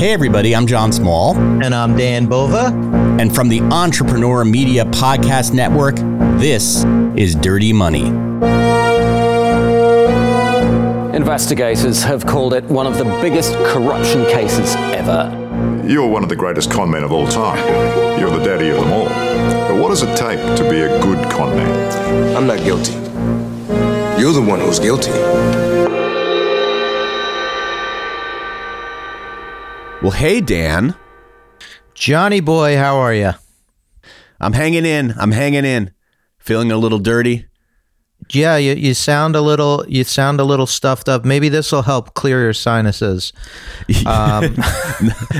Hey, everybody, I'm John Small. And I'm Dan Bova. And from the Entrepreneur Media Podcast Network, this is Dirty Money. Investigators have called it one of the biggest corruption cases ever. You're one of the greatest con men of all time. You're the daddy of them all. But what does it take to be a good con man? I'm not guilty. You're the one who's guilty. Well, hey, Dan. Johnny boy, how are you? I'm hanging in. Feeling a little dirty. Yeah, you sound a little stuffed up. Maybe this will help clear your sinuses.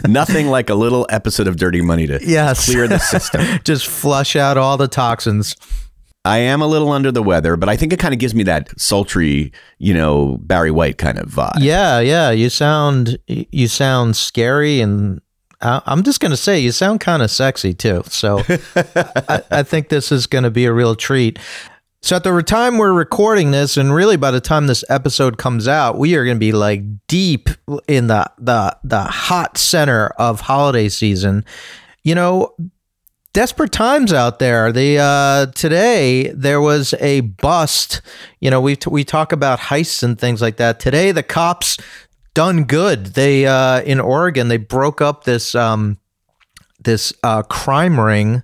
Nothing like a little episode of Dirty Money to clear the system. Just flush out all the toxins. I am a little under the weather, but I think it kind of gives me that sultry, Barry White kind of vibe. Yeah. You sound scary, and I'm just going to say you sound kind of sexy too. So I think this is going to be a real treat. So at the time we're recording this, and really by the time this episode comes out, we are going to be like deep in the hot center of holiday season. Desperate times out there. Today there was a bust. We talk about heists and things like that. Today the cops done good. They in Oregon they broke up this this crime ring.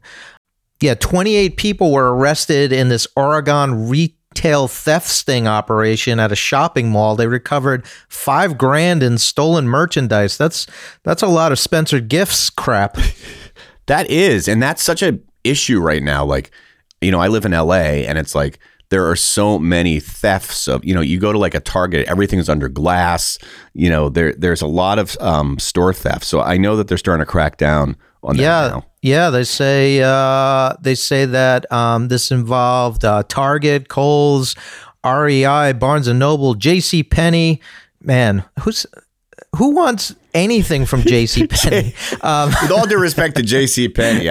Yeah, 28 people were arrested in this Oregon retail theft sting operation at a shopping mall. They recovered $5,000 in stolen merchandise. That's a lot of Spencer Gifts crap. That is, and that's such an issue right now. Like, I live in LA, and it's like there are so many thefts of, you go to like a Target, everything's under glass. There's a lot of store theft. So I know that they're starting to crack down on that now. Yeah, they say that this involved Target, Kohl's, REI, Barnes & Noble, JCPenney. Man, who wants anything from JCPenney? With all due respect to JCPenney.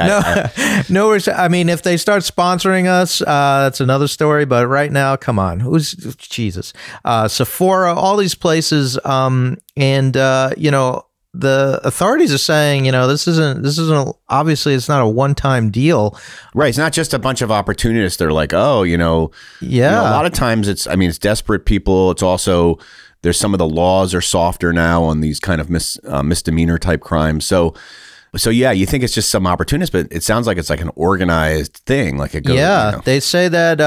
If they start sponsoring us, that's another story. But right now, come on. Jesus. Sephora, all these places. The authorities are saying, obviously it's not a one-time deal. Right. It's not just a bunch of opportunists. They're like, a lot of times it's desperate people. It's also, there's some of the laws are softer now on these kind of misdemeanor type crimes. So, you think it's just some opportunist, but it sounds like it's like an organized thing. Like it goes. Yeah, They say that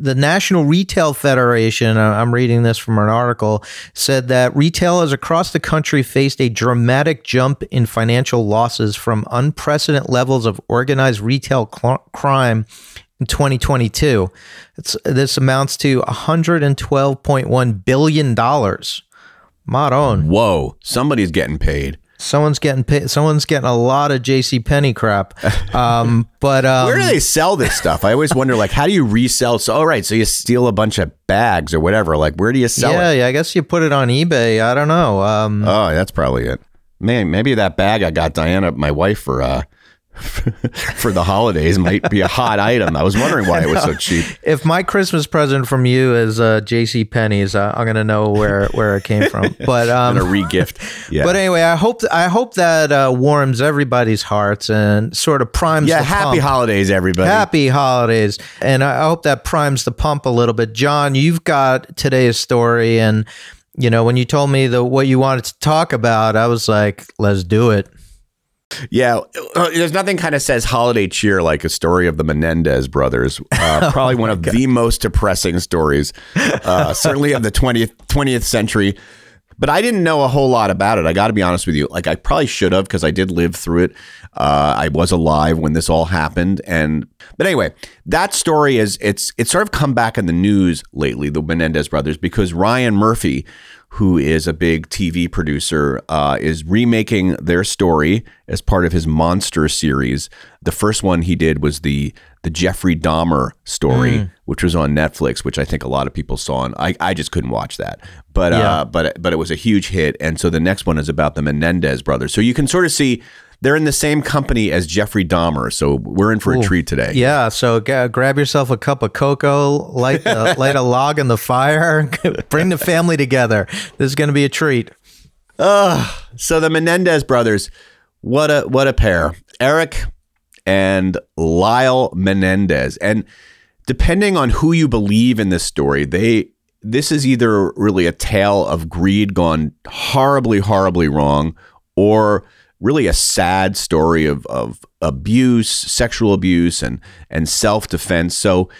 the National Retail Federation, I'm reading this from an article, said that retailers across the country faced a dramatic jump in financial losses from unprecedented levels of organized retail crime in 2022. This amounts to $112.1 billion. Maron. Whoa, somebody's getting paid. Someone's getting a lot of JCPenney crap. But where do they sell this stuff? I always wonder, like, how do you resell? So, all right, so you steal a bunch of bags or whatever. Like, where do you sell it? Yeah, I guess you put it on eBay. I don't know. Oh, that's probably it. Man, maybe that bag I got Diana, my wife, for for the holidays might be a hot item. I was wondering why it was so cheap. If my Christmas present from you is JCPenney's, I'm gonna know where it came from. But a regift. Yeah. But anyway, I hope that warms everybody's hearts and sort of primes. Yeah, the happy pump. Holidays, everybody. Happy holidays, and I hope that primes the pump a little bit. John, you've got today's story, and when you told me what you wanted to talk about, I was like, let's do it. Yeah, there's nothing kind of says holiday cheer like a story of the Menendez brothers. Probably one of the most depressing stories, certainly of the 20th century. But I didn't know a whole lot about it. I got to be honest with you. Like, I probably should have, because I did live through it. I was alive when this all happened. But anyway, that story it's sort of come back in the news lately, the Menendez brothers, because Ryan Murphy, who is a big TV producer, is remaking their story as part of his Monster series. The first one he did was the Jeffrey Dahmer story, which was on Netflix, which I think a lot of people saw, and I just couldn't watch that. But but it was a huge hit, and so the next one is about the Menendez brothers. So you can sort of see they're in the same company as Jeffrey Dahmer, so we're in for a treat today. Yeah, so grab yourself a cup of cocoa, light a log in the fire, bring the family together. This is going to be a treat. So the Menendez brothers, what a pair. Erik and Lyle Menendez. And depending on who you believe in this story, this is either really a tale of greed gone horribly, horribly wrong, or really a sad story of abuse, sexual abuse, and self-defense. So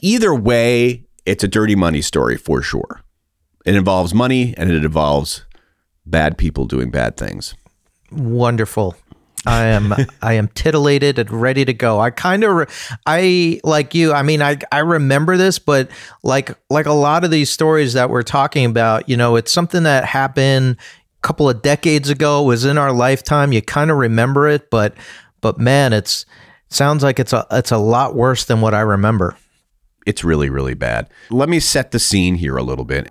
either way, it's a dirty money story for sure. It involves money and it involves bad people doing bad things. Wonderful. I am titillated and ready to go. I remember this, but like a lot of these stories that we're talking about, you know, it's something that happened a couple of decades ago, was in our lifetime. You kind of remember it, but man, sounds like it's a lot worse than what I remember. It's really, really bad. Let me set the scene here a little bit.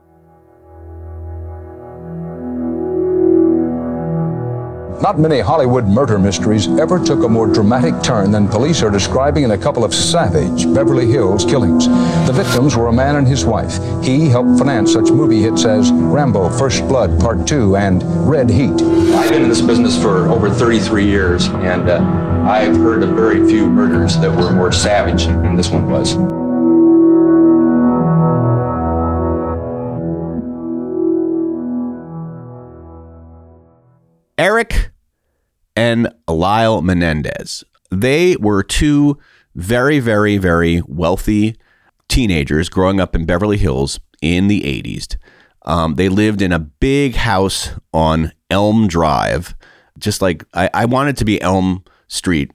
Not many Hollywood murder mysteries ever took a more dramatic turn than police are describing in a couple of savage Beverly Hills killings. The victims were a man and his wife. He helped finance such movie hits as Rambo, First Blood, Part 2, and Red Heat. I've been in this business for over 33 years, and I've heard of very few murders that were more savage than this one was. Erik and Lyle Menendez, they were two very, very, very wealthy teenagers growing up in Beverly Hills in the 80s. They lived in a big house on Elm Drive, just like I wanted to be Elm Street.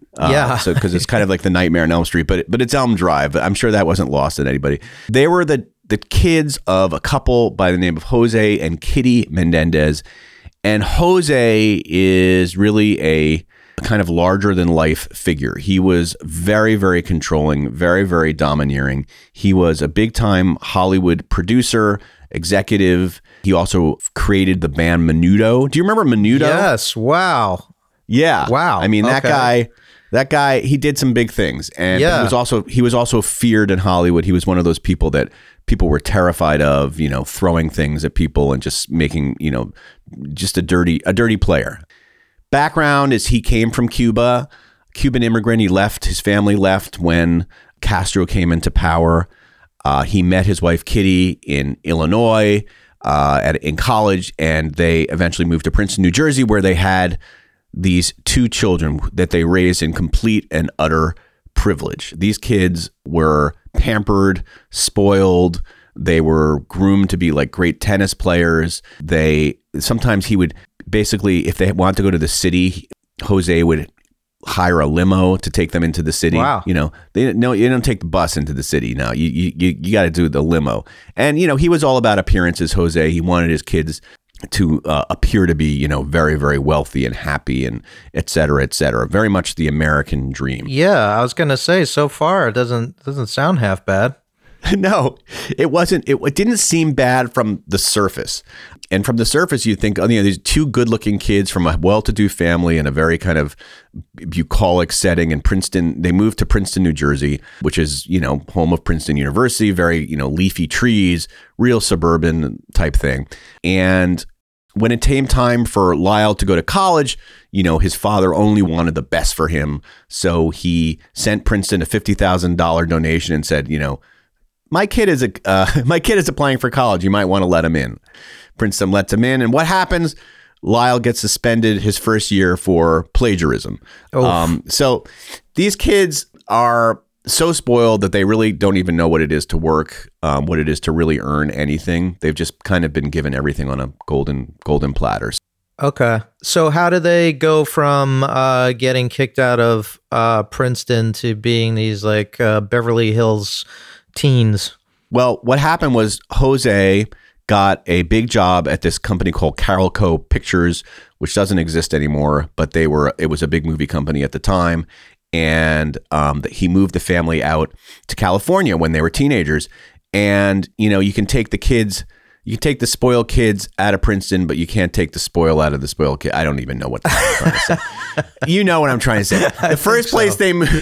So because it's kind of like the Nightmare on Elm Street, but it's Elm Drive. I'm sure that wasn't lost on anybody. They were the kids of a couple by the name of Jose and Kitty Menendez. And Jose is really a kind of larger than life figure. He was very, very controlling, very, very domineering. He was a big time Hollywood producer, executive. He also created the band Menudo. Do you remember Menudo? Yes. Wow. Yeah. Wow. I mean, okay. That guy, he did some big things. And yeah. He was also feared in Hollywood. He was one of those people that people were terrified of, you know, throwing things at people and just making, you know, just a dirty player. Background is he came from Cuba, Cuban immigrant. He left, his family left when Castro came into power. He met his wife, Kitty, in Illinois in college, and they eventually moved to Princeton, New Jersey, where they had these two children that they raised in complete and utter privilege. These kids were pampered, spoiled. They were groomed to be like great tennis players. Sometimes he would basically, if they wanted to go to the city, Jose would hire a limo to take them into the city. Wow. You know, you don't take the bus into the city. No, you got to do the limo. And, you know, he was all about appearances, Jose. He wanted his kids to appear to be, you know, very, very wealthy and happy and et cetera, et cetera. Very much the American dream. Yeah, I was going to say, so far it doesn't sound half bad. No, it wasn't. It didn't seem bad from the surface. And from the surface, you think, oh, you know, these two good-looking kids from a well-to-do family in a very kind of bucolic setting in Princeton. They moved to Princeton, New Jersey, which is, you know, home of Princeton University, very, you know, leafy trees, real suburban type thing. And when it came time for Lyle to go to college, you know, his father only wanted the best for him. So he sent Princeton a $50,000 donation and said, you know, my kid is applying for college. You might want to let him in. Princeton lets him in. And what happens? Lyle gets suspended his first year for plagiarism. So these kids are so spoiled that they really don't even know what it is to work, what it is to really earn anything. They've just kind of been given everything on a golden platter. Okay. So how do they go from getting kicked out of Princeton to being these like Beverly Hills teens? Well, what happened was Jose got a big job at this company called Carolco Pictures, which doesn't exist anymore, but it was a big movie company at the time. And he moved the family out to California when they were teenagers. And, you know, you can take the kids You can take the spoiled kids out of Princeton, but you can't take the spoil out of the spoiled kid. I don't even know what I'm trying to say. You know what I'm trying to say. The first place they moved,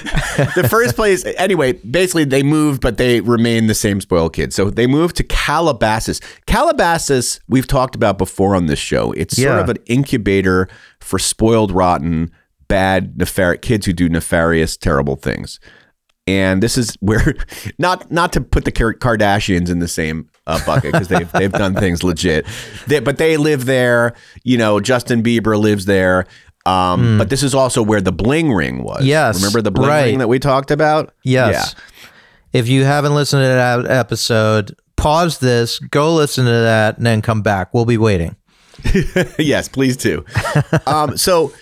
the first place, anyway, basically they moved, but they remained the same spoiled kids. So they moved to Calabasas. Calabasas, we've talked about before on this show. It's sort of an incubator for spoiled, rotten, bad, nefarious kids who do nefarious, terrible things. And this is where, not to put the Kardashians in the same bucket, because they've done things legit, but they live there. You know, Justin Bieber lives there. But this is also where the bling ring was. Yes, remember the bling ring that we talked about? Yes. Yeah. If you haven't listened to that episode, pause this, go listen to that, and then come back. We'll be waiting. Yes, please do. So.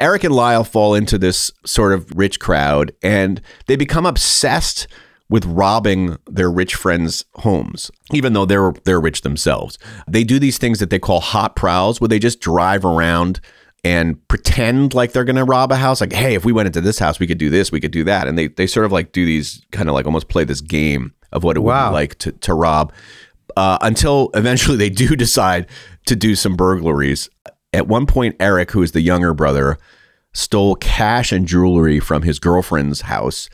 Erik and Lyle fall into this sort of rich crowd, and they become obsessed with robbing their rich friends' homes, even though they're rich themselves. They do these things that they call hot prowls, where they just drive around and pretend like they're going to rob a house. Like, hey, if we went into this house, we could do this, we could do that. And they sort of like do these kind of like almost play this game of what it would be like to rob until eventually they do decide to do some burglaries. At one point, Erik, who is the younger brother, stole cash and jewelry from his girlfriend's house,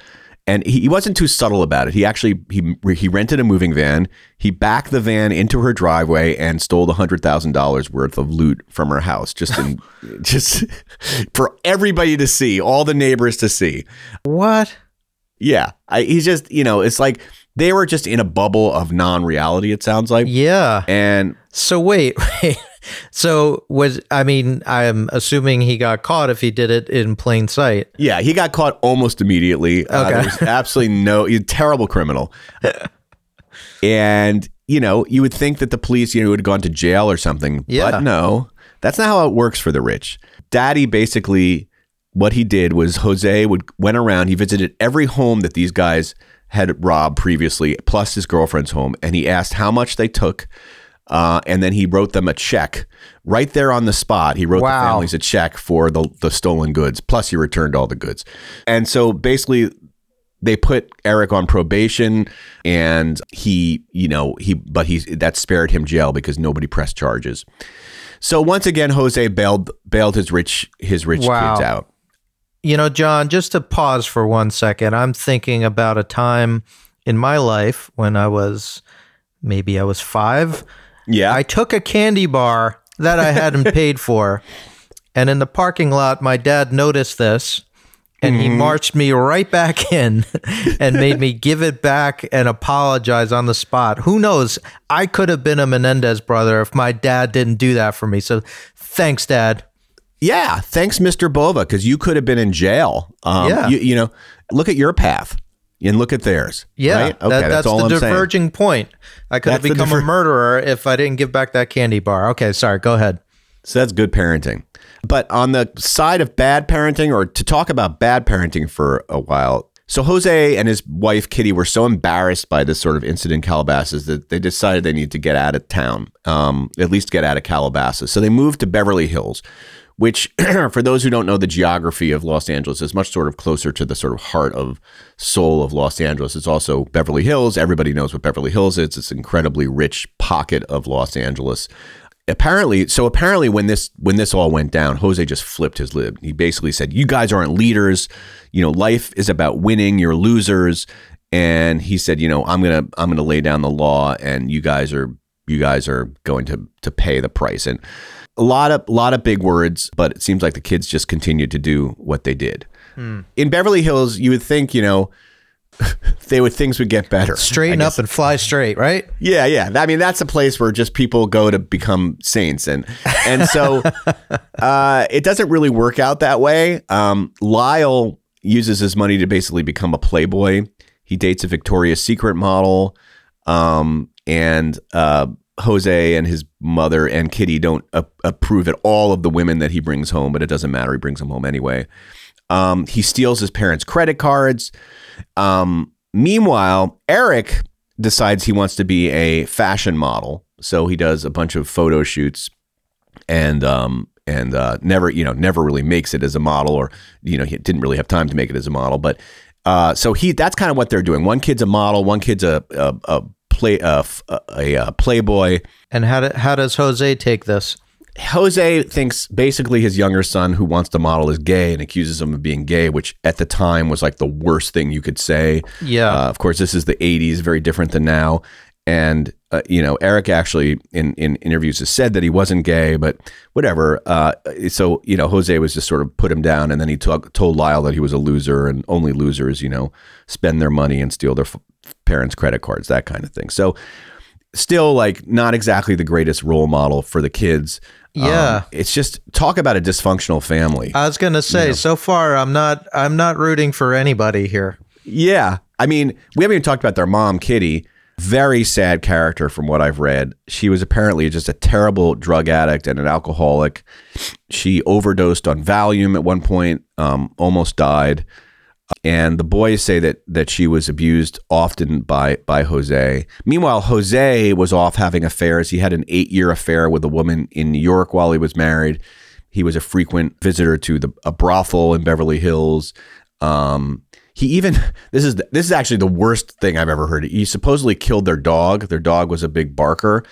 and he wasn't too subtle about it. He actually he rented a moving van. He backed the van into her driveway and stole $100,000 worth of loot from her house, just for everybody to see, all the neighbors to see. What? Yeah, he's just, you know, it's like they were just in a bubble of non-reality. It sounds like. Yeah. And so wait. So I'm assuming he got caught if he did it in plain sight. Yeah, he got caught almost immediately. Okay. There was absolutely he's a terrible criminal. And, you know, you would think that the police, you know, would have gone to jail or something. Yeah. But no, that's not how it works for the rich. Daddy basically, what he did was Jose went around, he visited every home that these guys had robbed previously, plus his girlfriend's home, and he asked how much they took. And then he wrote them a check right there on the spot. He wrote the families a check for the stolen goods. Plus, he returned all the goods. And so basically, they put Erik on probation, and he that spared him jail because nobody pressed charges. So once again, Jose bailed his rich kids out. You know, John, just to pause for one second, I'm thinking about a time in my life when I was 5. Yeah, I took a candy bar that I hadn't paid for, and in the parking lot, my dad noticed this, and he marched me right back in and made me give it back and apologize on the spot. Who knows? I could have been a Menendez brother if my dad didn't do that for me. So thanks, Dad. Yeah, thanks, Mr. Bova, because you could have been in jail. You know, look at your path. And look at theirs. Yeah, right? Okay, that's all the diverging point. I could have become a murderer if I didn't give back that candy bar. Okay, sorry, go ahead. So that's good parenting. But on the side of bad parenting, or to talk about bad parenting for a while, so Jose and his wife, Kitty, were so embarrassed by this sort of incident in Calabasas that they decided they needed to get out of town, at least get out of Calabasas. So they moved to Beverly Hills, which for those who don't know the geography of Los Angeles is much sort of closer to the sort of heart of soul of Los Angeles. It's also Beverly Hills. Everybody knows what Beverly Hills is. It's an incredibly rich pocket of Los Angeles. Apparently when this all went down, Jose just flipped his lid. He basically said, you guys aren't leaders. You know, life is about winning. You're losers. And he said, you know, I'm going to lay down the law, and you guys are going to pay the price. And a lot of big words, but it seems like the kids just continued to do what they did. In Beverly Hills, you would think, you know, things would get better. Straighten up and fly straight, right? Yeah, yeah. I mean, that's a place where just people go to become saints, and so it doesn't really work out that way. Lyle uses his money to basically become a playboy. He dates a Victoria's Secret model, and Jose and his mother and Kitty don't approve at all of the women that he brings home, but it doesn't matter. He brings them home anyway. He steals his parents' credit cards. Meanwhile, Erik decides he wants to be a fashion model, so he does a bunch of photo shoots and never really makes it as a model, or you know, he didn't really have time to make it as a model. But so that's kind of what they're doing. One kid's a model, one kid's a playboy. And how does Jose take this? Jose thinks basically his younger son who wants to model is gay and accuses him of being gay, which at the time was like the worst thing you could say. Yeah. Of course, this is the 80s, very different than now. And, Erik actually in interviews has said that he wasn't gay, but whatever. So, Jose was just sort of put him down, and then he told Lyle that he was a loser, and only losers, spend their money and steal their parents' credit cards, that kind of thing. So still like not exactly the greatest role model for the kids. Yeah. It's just talk about a dysfunctional family. I was going to say, so far, I'm not rooting for anybody here. Yeah. I mean, we haven't even talked about their mom, Kitty. Very sad character from what I've read. She was apparently just a terrible drug addict and an alcoholic. She overdosed on Valium at one point, almost died. And the boys say that she was abused often by Jose. Meanwhile, Jose was off having affairs. He had an 8-year affair with a woman in New York while he was married. He was a frequent visitor to a brothel in Beverly Hills. He even, this is actually the worst thing I've ever heard. He supposedly killed their dog. Their dog was a big barker,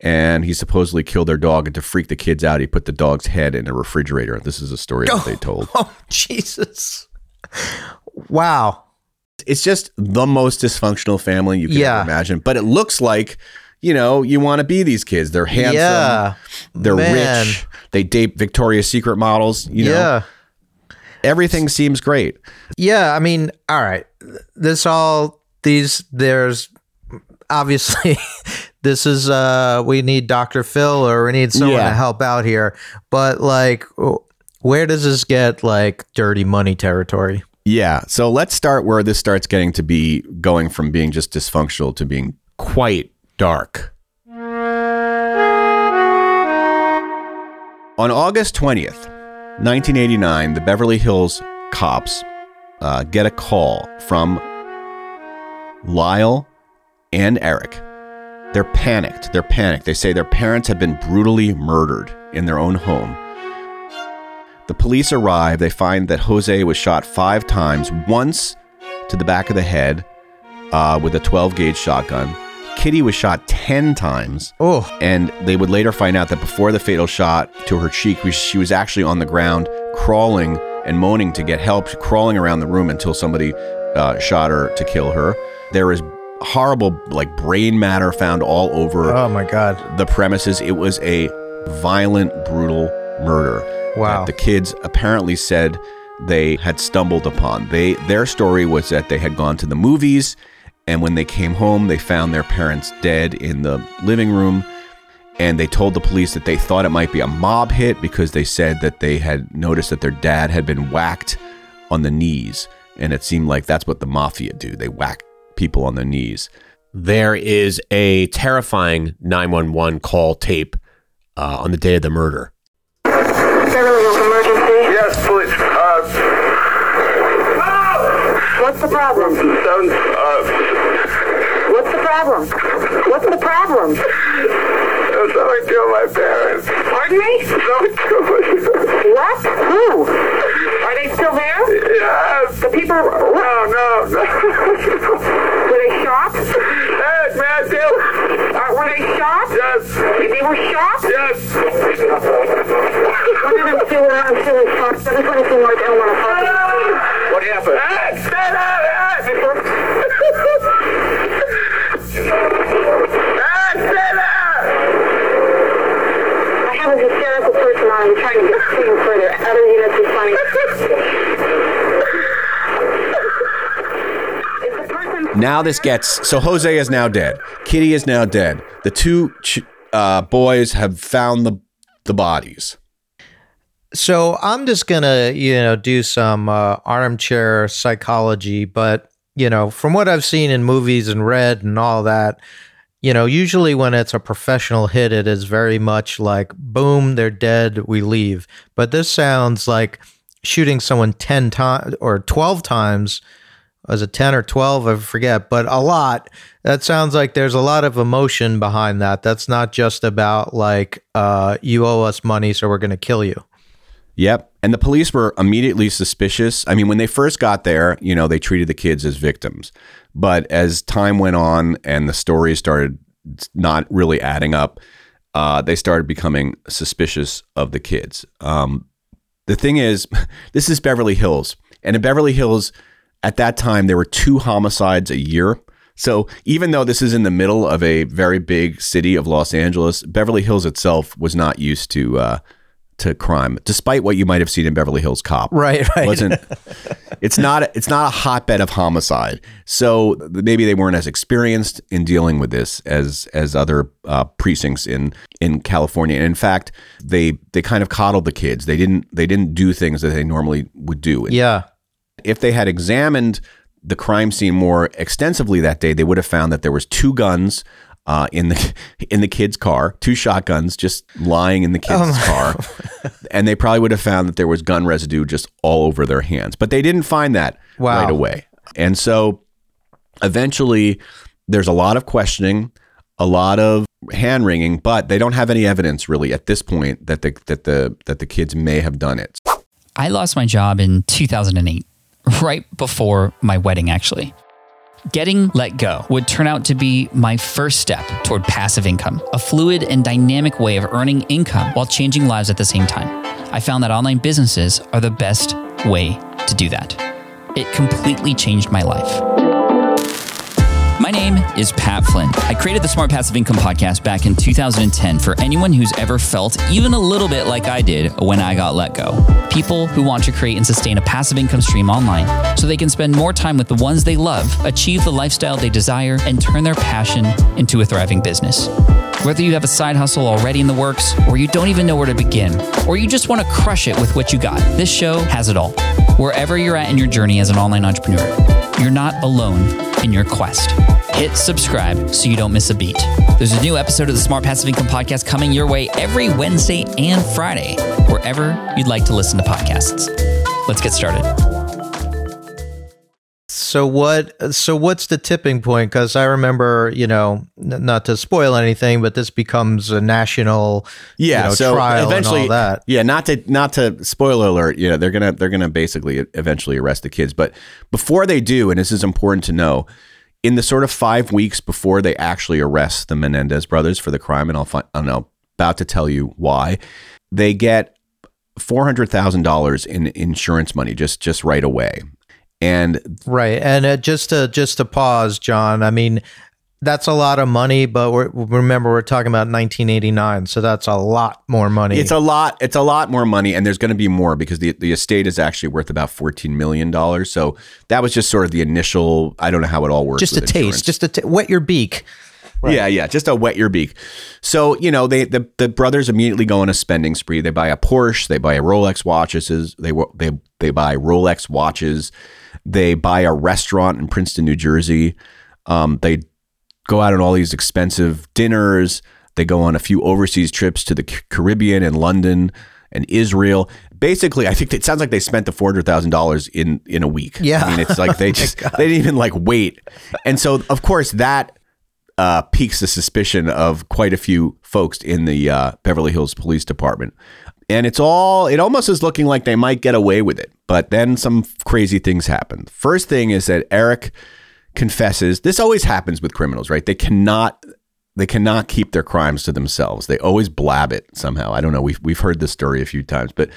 and he supposedly killed their dog, and to freak the kids out, he put the dog's head in a refrigerator. This is a story that they told. Oh, Jesus. Wow. It's just the most dysfunctional family you can ever imagine. But it looks like, you want to be these kids. They're handsome. Yeah. They're rich. They date Victoria's Secret models, know. Everything seems great. Yeah, I mean, all right. There's obviously this is we need Dr. Phil or we need someone to help out here. But like, where does this get like Dirty Money territory? Yeah. So let's start where this starts getting to be going from being just dysfunctional to being quite dark. On August 20th, 1989, the Beverly Hills cops get a call from Lyle and Erik. They're panicked. They say their parents have been brutally murdered in their own home. The police arrive. They find that Jose was shot 5 times, once to the back of the head with a 12-gauge shotgun. Kitty was shot 10 times. Oh. And they would later find out that before the fatal shot to her cheek, she was actually on the ground crawling and moaning to get help, crawling around the room until somebody shot her to kill her. There is horrible like brain matter found all over the premises. It was a violent, brutal murder. Wow. That the kids apparently said they had stumbled upon. Their story was that they had gone to the movies, and when they came home, they found their parents dead in the living room. And they told the police that they thought it might be a mob hit because they said that they had noticed that their dad had been whacked on the knees. And it seemed like that's what the mafia do. They whack people on the knees. There is a terrifying 911 call tape on the day of the murder. Beverly Hills emergency? Yes, please. What's the problem? What's the problem? Someone killed my parents. Pardon me? Someone killed my parents. What? Who? Are they still there? Yes. The people? What? No. Were they shot? Yes, man, were they shot? Yes. They were shot? Yes. One of them still shot. The other one is still shot. What happened? I have a hysterical person on. I'm trying to get things further. I don't think that's too funny. Now this gets... So Jose is now dead. Kitty is now dead. The two boys have found the bodies. So I'm just going to, do some armchair psychology, but... from what I've seen in movies and read and all that, usually when it's a professional hit, it is very much like, boom, they're dead, we leave. But this sounds like shooting someone 10 times or 12 times. Was it 10 or 12? I forget, but a lot. That sounds like there's a lot of emotion behind that. That's not just about like, you owe us money, so we're going to kill you. Yep. And the police were immediately suspicious. I mean, when they first got there, you know, they treated the kids as victims. But as time went on and the stories started not really adding up, they started becoming suspicious of the kids. The thing is, this is Beverly Hills. And in Beverly Hills, at that time, there were 2 homicides a year. So even though this is in the middle of a very big city of Los Angeles, Beverly Hills itself was not used to crime, despite what you might have seen in Beverly Hills Cop. Right. It's not a hotbed of homicide. So maybe they weren't as experienced in dealing with this as other precincts in California. And in fact, they kind of coddled the kids. They didn't do things that they normally would do. Yeah. If they had examined the crime scene more extensively that day, they would have found that there was 2 guns in the kid's car, 2 shotguns just lying in the kid's car. And they probably would have found that there was gun residue just all over their hands. But they didn't find that right away. And so eventually there's a lot of questioning, a lot of hand wringing, but they don't have any evidence really at this point that the kids may have done it. I lost my job in 2008. Right before my wedding, actually. Getting let go would turn out to be my first step toward passive income, a fluid and dynamic way of earning income while changing lives at the same time. I found that online businesses are the best way to do that. It completely changed my life. My name is Pat Flynn. I created the Smart Passive Income podcast back in 2010 for anyone who's ever felt even a little bit like I did when I got let go. People who want to create and sustain a passive income stream online so they can spend more time with the ones they love, achieve the lifestyle they desire, and turn their passion into a thriving business. Whether you have a side hustle already in the works, or you don't even know where to begin, or you just want to crush it with what you got, this show has it all. Wherever you're at in your journey as an online entrepreneur, you're not alone in your quest. Hit subscribe so you don't miss a beat. There's a new episode of the Smart Passive Income Podcast coming your way every Wednesday and Friday, wherever you'd like to listen to podcasts. Let's get started. So what's the tipping point? Because I remember, you know, not to spoil anything, but this becomes a national trial eventually, and all that. Yeah, not to spoiler alert. Yeah, they're gonna basically eventually arrest the kids. But before they do, and this is important to know, in the sort of 5 weeks before they actually arrest the Menendez brothers for the crime, and I'm about to tell you why, they get $400,000 in insurance money just right away. And just to pause, John, I mean, that's a lot of money, but we're talking about 1989, so that's a lot more money. It's a lot more money, and there's going to be more because the estate is actually worth about $14 million. So that was just sort of the initial. I don't know how it all works. Just a taste, just to wet your beak. Right. Yeah, just to wet your beak. So, you know, the brothers immediately go on a spending spree. They buy a Porsche, they buy Rolex watches, they buy Rolex watches. They buy a restaurant in Princeton, New Jersey. They go out on all these expensive dinners. They go on a few overseas trips to the Caribbean and London and Israel. Basically, I think it sounds like they spent the $400,000 in a week. Yeah. I mean, it's like they just they didn't even like wait. And so, of course, that piques the suspicion of quite a few folks in the Beverly Hills Police Department. And it almost is looking like they might get away with it. But then some crazy things happen. First thing is that Erik confesses. This always happens with criminals, right? They cannot keep their crimes to themselves. They always blab it somehow. I don't know. We've heard this story a few times, but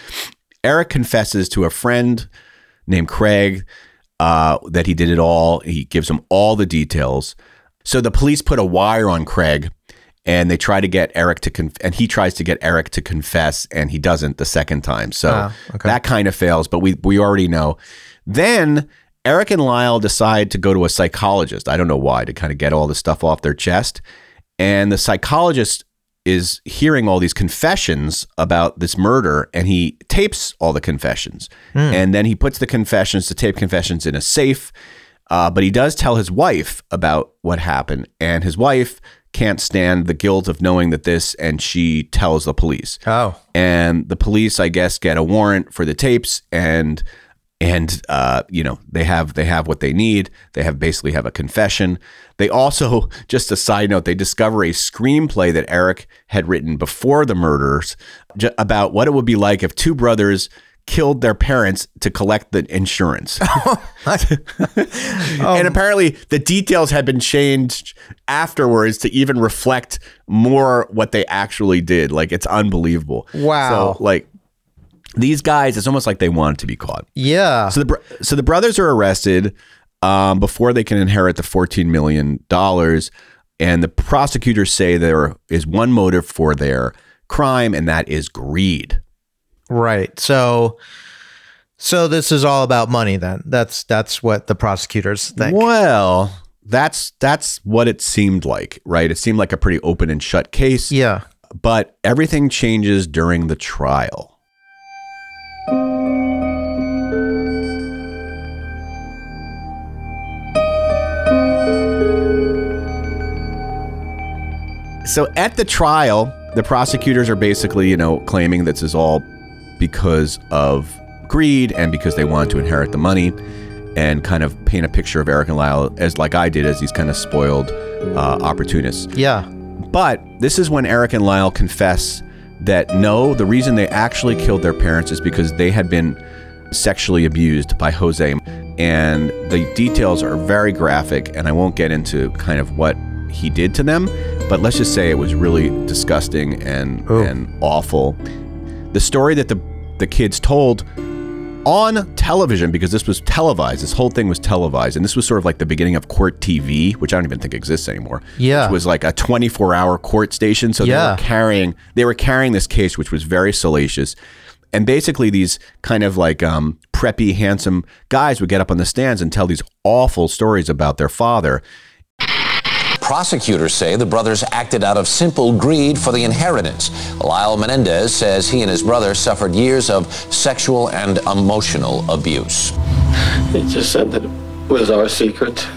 Erik confesses to a friend named Craig that he did it all. He gives him all the details. So the police put a wire on Craig. And they try to get Erik to confess, and he doesn't the second time. So that kind of fails, but we already know. Then Erik and Lyle decide to go to a psychologist. I don't know why, to kind of get all this stuff off their chest. And the psychologist is hearing all these confessions about this murder, and he tapes all the confessions. And then he puts the tape confessions in a safe. But he does tell his wife about what happened, and his wife can't stand the guilt of knowing that this, and she tells the police. And the police, I guess, get a warrant for the tapes, and And, you know, they have what they need. They basically have a confession. They also, just a side note, they discover a screenplay that Erik had written before the murders about what it would be like if two brothers killed their parents to collect the insurance. And apparently the details had been changed afterwards to even reflect more what they actually did. Like, it's unbelievable. Wow. So, like, these guys, it's almost like they wanted to be caught. Yeah. So the brothers are arrested before they can inherit the $14 million. And the prosecutors say there is one motive for their crime, and that is greed. Right. So this is all about money then. That's what the prosecutors think. Well, that's what it seemed like, right? It seemed like a pretty open and shut case. Yeah. But everything changes during the trial. So at the trial, the prosecutors are basically, you know, claiming this is all because of greed and because they want to inherit the money, and kind of paint a picture of Erik and Lyle as, like I did, as these kind of spoiled opportunists. Yeah. But this is when Erik and Lyle confess that, no, the reason they actually killed their parents is because they had been sexually abused by Jose. And the details are very graphic, and I won't get into kind of what he did to them, but let's just say it was really disgusting and awful. The story that the kids told on television, because this was televised, this whole thing was televised, and this was sort of like the beginning of Court TV, which I don't even think exists anymore. Yeah, which was like a 24-hour court station. So yeah, they were carrying this case, which was very salacious. And basically, these kind of like preppy, handsome guys would get up on the stands and tell these awful stories about their father. Prosecutors say the brothers acted out of simple greed for the inheritance. Lyle Menendez says he and his brother suffered years of sexual and emotional abuse. He just said that it was our secret,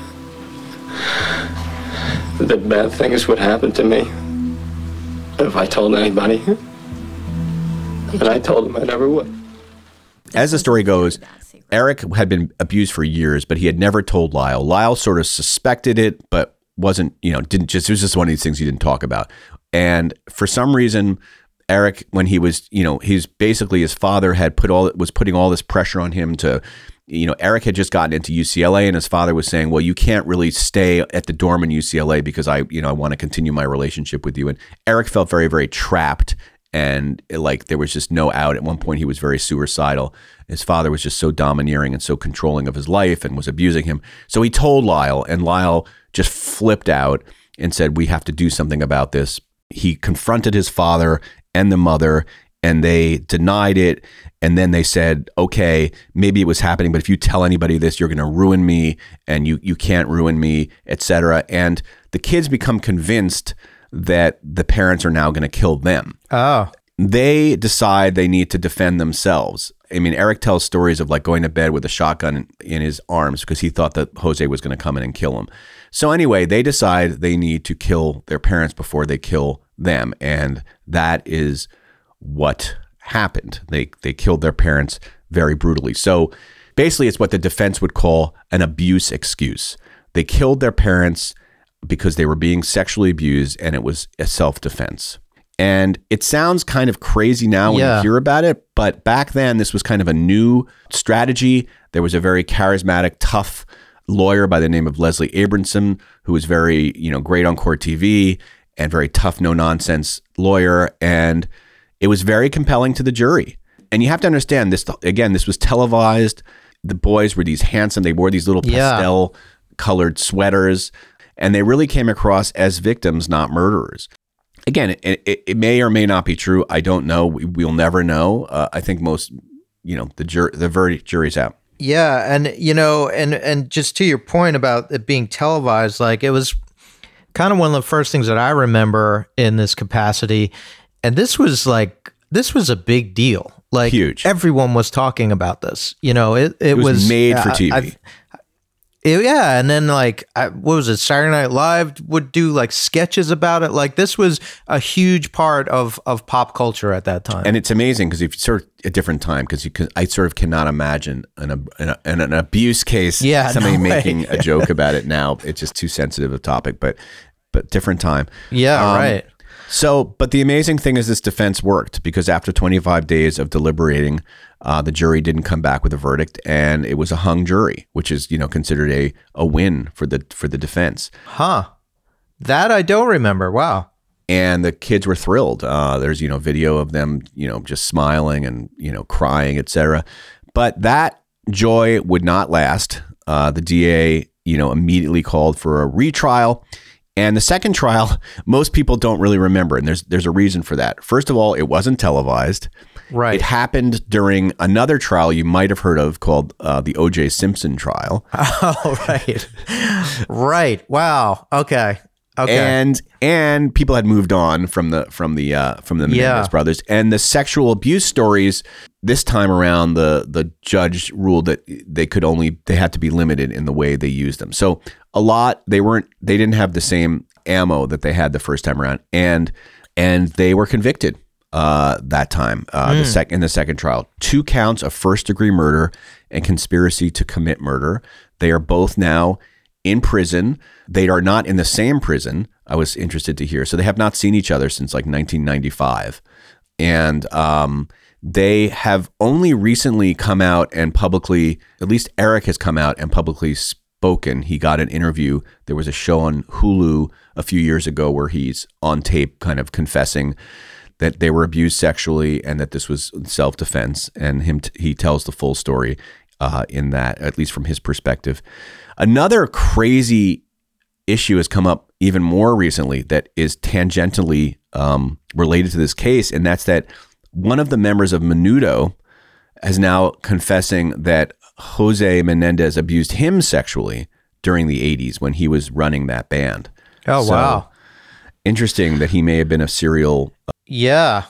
that bad things would happen to me if I told anybody. And I told him I never would. As the story goes, Erik had been abused for years, but he had never told Lyle. Lyle sort of suspected it, but wasn't, you know, didn't just, it was just one of these things you didn't talk about. And for some reason, Erik, when he was, you know, he's basically, his father had was putting all this pressure on him to, you know, Erik had just gotten into UCLA, and his father was saying, well, you can't really stay at the dorm in UCLA because I want to continue my relationship with you. And Erik felt very, very trapped. And like, there was just no out. At one point, he was very suicidal. His father was just so domineering and so controlling of his life and was abusing him. So he told Lyle, and Lyle just flipped out and said, we have to do something about this. He confronted his father and the mother, and they denied it. And then they said, okay, maybe it was happening, but if you tell anybody this, you're going to ruin me, and you can't ruin me, etc. And the kids become convinced that the parents are now going to kill them. Oh. They decide they need to defend themselves. I mean, Erik tells stories of like going to bed with a shotgun in his arms because he thought that Jose was going to come in and kill him. So anyway, they decide they need to kill their parents before they kill them. And that is what happened. They killed their parents very brutally. So basically, it's what the defense would call an abuse excuse. They killed their parents because they were being sexually abused, and it was a self-defense. And it sounds kind of crazy now when you hear about it, but back then this was kind of a new strategy. There was a very charismatic, tough lawyer by the name of Leslie Abramson, who was very, you know, great on Court TV and very tough, no-nonsense lawyer. And it was very compelling to the jury. And you have to understand this, again, this was televised. The boys were these handsome, they wore these little pastel-colored sweaters. And they really came across as victims, not murderers. Again, it may or may not be true. I don't know. We'll never know. I think most, you know, the verdict, jury's out. Yeah. And, you know, and just to your point about it being televised, like, it was kind of one of the first things that I remember in this capacity. And this was a big deal. Like, huge. Everyone was talking about this. You know, it was made for TV. Yeah, and then like, what was it? Saturday Night Live would do like sketches about it. Like this was a huge part of pop culture at that time. And it's amazing because if you sort of a different time, because I sort of cannot imagine an abuse case. Yeah, somebody making a joke about it now. It's just too sensitive a topic. But different time. Yeah, right. So, but the amazing thing is this defense worked because after 25 days of deliberating, the jury didn't come back with a verdict, and it was a hung jury, which is, you know, considered a win for the defense. Huh. That I don't remember. Wow. And the kids were thrilled. There's, you know, video of them, you know, just smiling and, you know, crying, etc. But that joy would not last. The DA, you know, immediately called for a retrial. And the second trial, most people don't really remember. And there's a reason for that. First of all, it wasn't televised. Right. It happened during another trial you might have heard of called the O.J. Simpson trial. Oh, right. Right. Wow. Okay. Okay. And people had moved on from the Menendez brothers. And the sexual abuse stories this time around, the judge ruled that they had to be limited in the way they used them. So a lot they didn't have the same ammo that they had the first time around, and they were convicted that time in the second trial, 2 counts of first degree murder and conspiracy to commit murder. They are both now in prison. They are not in the same prison. I was interested to hear. So they have not seen each other since like 1995. And they have only recently come out and publicly, at least Erik has come out and publicly spoken. He got an interview. There was a show on Hulu a few years ago where he's on tape kind of confessing that they were abused sexually and that this was self-defense. And he tells the full story in that, at least from his perspective. Another crazy issue has come up even more recently that is tangentially related to this case, and that's that one of the members of Menudo is now confessing that Jose Menendez abused him sexually during the 80s when he was running that band. Oh, so, wow. Interesting that he may have been a serial and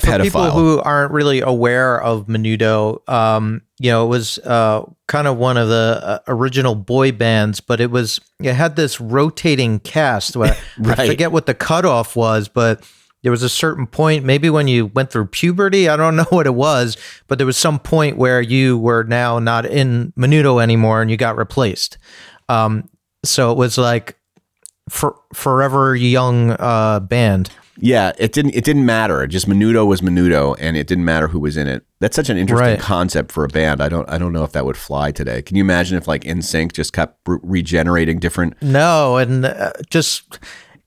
for pedophile. People who aren't really aware of Menudo, you know, it was kind of one of the original boy bands, but it had this rotating cast. Where right. I forget what the cutoff was, but there was a certain point, maybe when you went through puberty, I don't know what it was, but there was some point where you were now not in Menudo anymore and you got replaced. So it was like forever young band. Yeah, it didn't matter. Just Menudo was Menudo, and it didn't matter who was in it. That's such an interesting concept for a band. I don't know if that would fly today. Can you imagine if like NSYNC just kept regenerating different? No, and just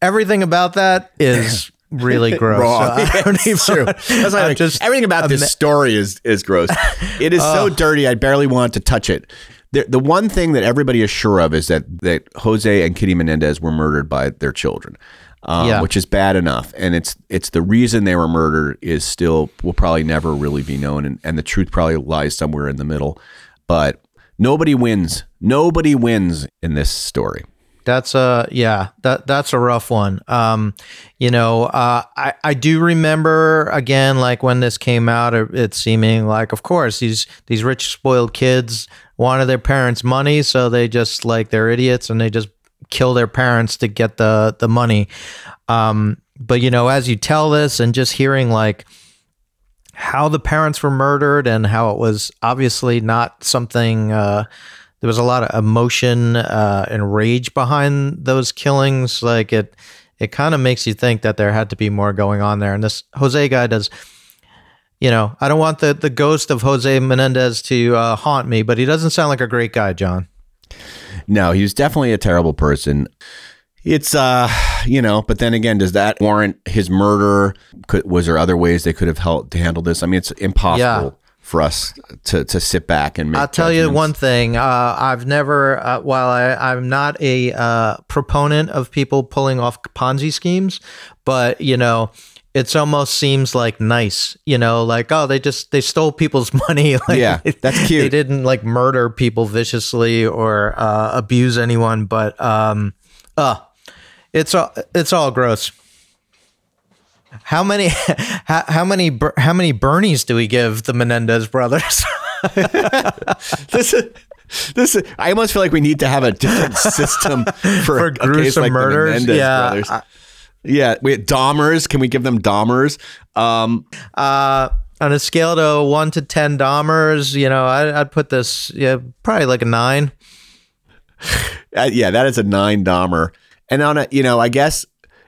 everything about that is really gross. Wrong. So that's like, everything about this story is gross. It is so dirty. I barely want to touch it. The one thing that everybody is sure of is that Jose and Kitty Menendez were murdered by their children. Which is bad enough. And it's the reason they were murdered is still will probably never really be known. And the truth probably lies somewhere in the middle. But nobody wins. Nobody wins in this story. That's that's a rough one. I do remember, again, like when this came out, it seeming like, of course, these rich, spoiled kids wanted their parents' money. So they just like they're idiots and they just kill their parents to get the money. But, you know, as you tell this and just hearing like how the parents were murdered and how it was obviously not something, there was a lot of emotion and rage behind those killings. Like it kind of makes you think that there had to be more going on there. And this Jose guy does, you know, I don't want the ghost of Jose Menendez to haunt me, but he doesn't sound like a great guy, John. No, he was definitely a terrible person. It's, you know, but then again, does that warrant his murder? Was there other ways they could have helped to handle this? I mean, it's impossible for us to sit back and make I'll tell judgments. You one thing. I've never, while I'm not a proponent of people pulling off Ponzi schemes, but, you know, it's almost seems like nice, you know, like, oh, they stole people's money. Like, yeah, that's cute. They didn't like murder people viciously or abuse anyone, but it's all gross. How many Bernies do we give the Menendez brothers? This is This is, I almost feel like we need to have a different system for gruesome like murders. Yeah. Yeah. We had Dahmers. Can we give them Dahmers? On a scale to 1 to 10 Dahmers, you know, I'd put this probably like a 9. Yeah, that is a 9 Dahmer. And on a, you know, I guess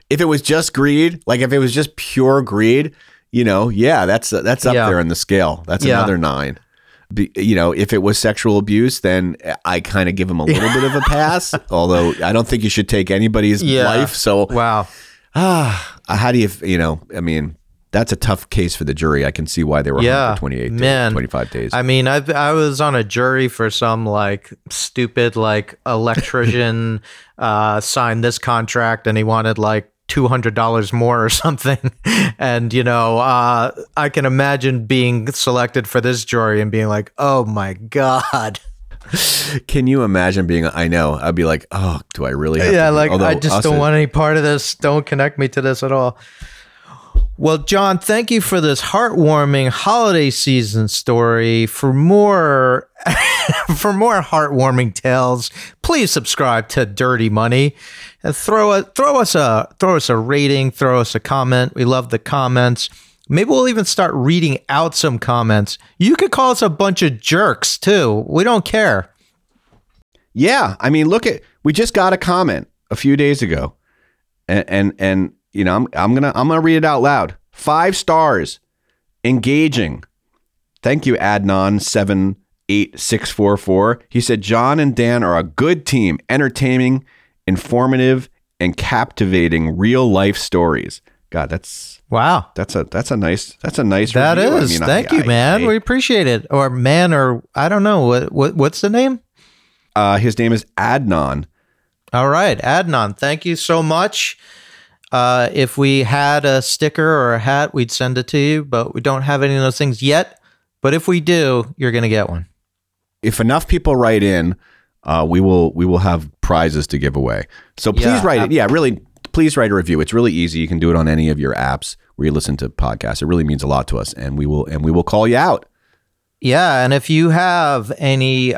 if it was just greed, like if it was just pure greed, you know, yeah, that's up there on the scale. That's another 9. You know, if it was sexual abuse, then I kind of give him a little bit of a pass. Although I don't think you should take anybody's life. So wow, how do you know? I mean, that's a tough case for the jury. I can see why they were hung for 28 days, 25 days. I mean, I was on a jury for some like stupid like electrician signed this contract and he wanted like $200 more or something. And, you know, I can imagine being selected for this jury and being like, oh my God. Can you imagine being, I know, I'd be like, oh, do I really have to? Like, although I just don't want any part of this. Don't connect me to this at all. Well, John, thank you for this heartwarming holiday season story. For more, for more heartwarming tales, please subscribe to Dirty Money and throw us a rating, throw us a comment. We love the comments. Maybe we'll even start reading out some comments. You could call us a bunch of jerks too. We don't care. Yeah, I mean, look at, we just got a comment a few days ago, and you know, I'm gonna read it out loud. 5 stars, engaging. Thank you, Adnan 78644. He said, John and Dan are a good team, entertaining, informative, and captivating real life stories. God, that's wow. That's a nice. That review. Is. I mean, thank you, man. We appreciate it. Or man, or I don't know what's the name. His name is Adnan. All right, Adnan. Thank you so much. If we had a sticker or a hat, we'd send it to you, but we don't have any of those things yet. But if we do, you're going to get one. If enough people write in, we will have prizes to give away. So please write it. Yeah, really, please write a review. It's really easy. You can do it on any of your apps where you listen to podcasts. It really means a lot to us, and we will call you out. Yeah, and if you have any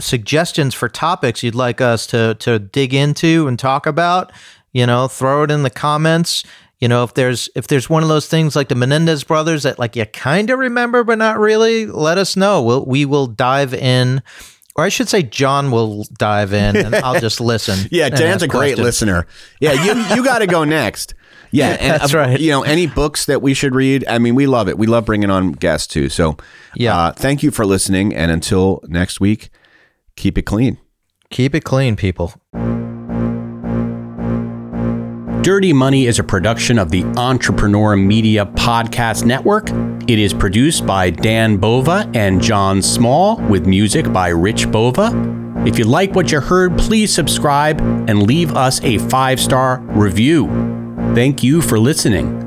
suggestions for topics you'd like us to dig into and talk about, you know, throw it in the comments. You know, if there's one of those things like the Menendez brothers that like you kind of remember but not really, let us know. We will dive in, or I should say John will dive in and I'll just listen. Yeah, Dan's a great listener. Yeah, you got to go next. Yeah, and that's right. You know, any books that we should read? I mean, we love it. We love bringing on guests too. So yeah, thank you for listening, and until next week, keep it clean. Keep it clean, people. Dirty Money is a production of the Entrepreneur Media Podcast Network. It is produced by Dan Bova and John Small, with music by Rich Bova. If you like what you heard, please subscribe and leave us a 5-star review. Thank you for listening.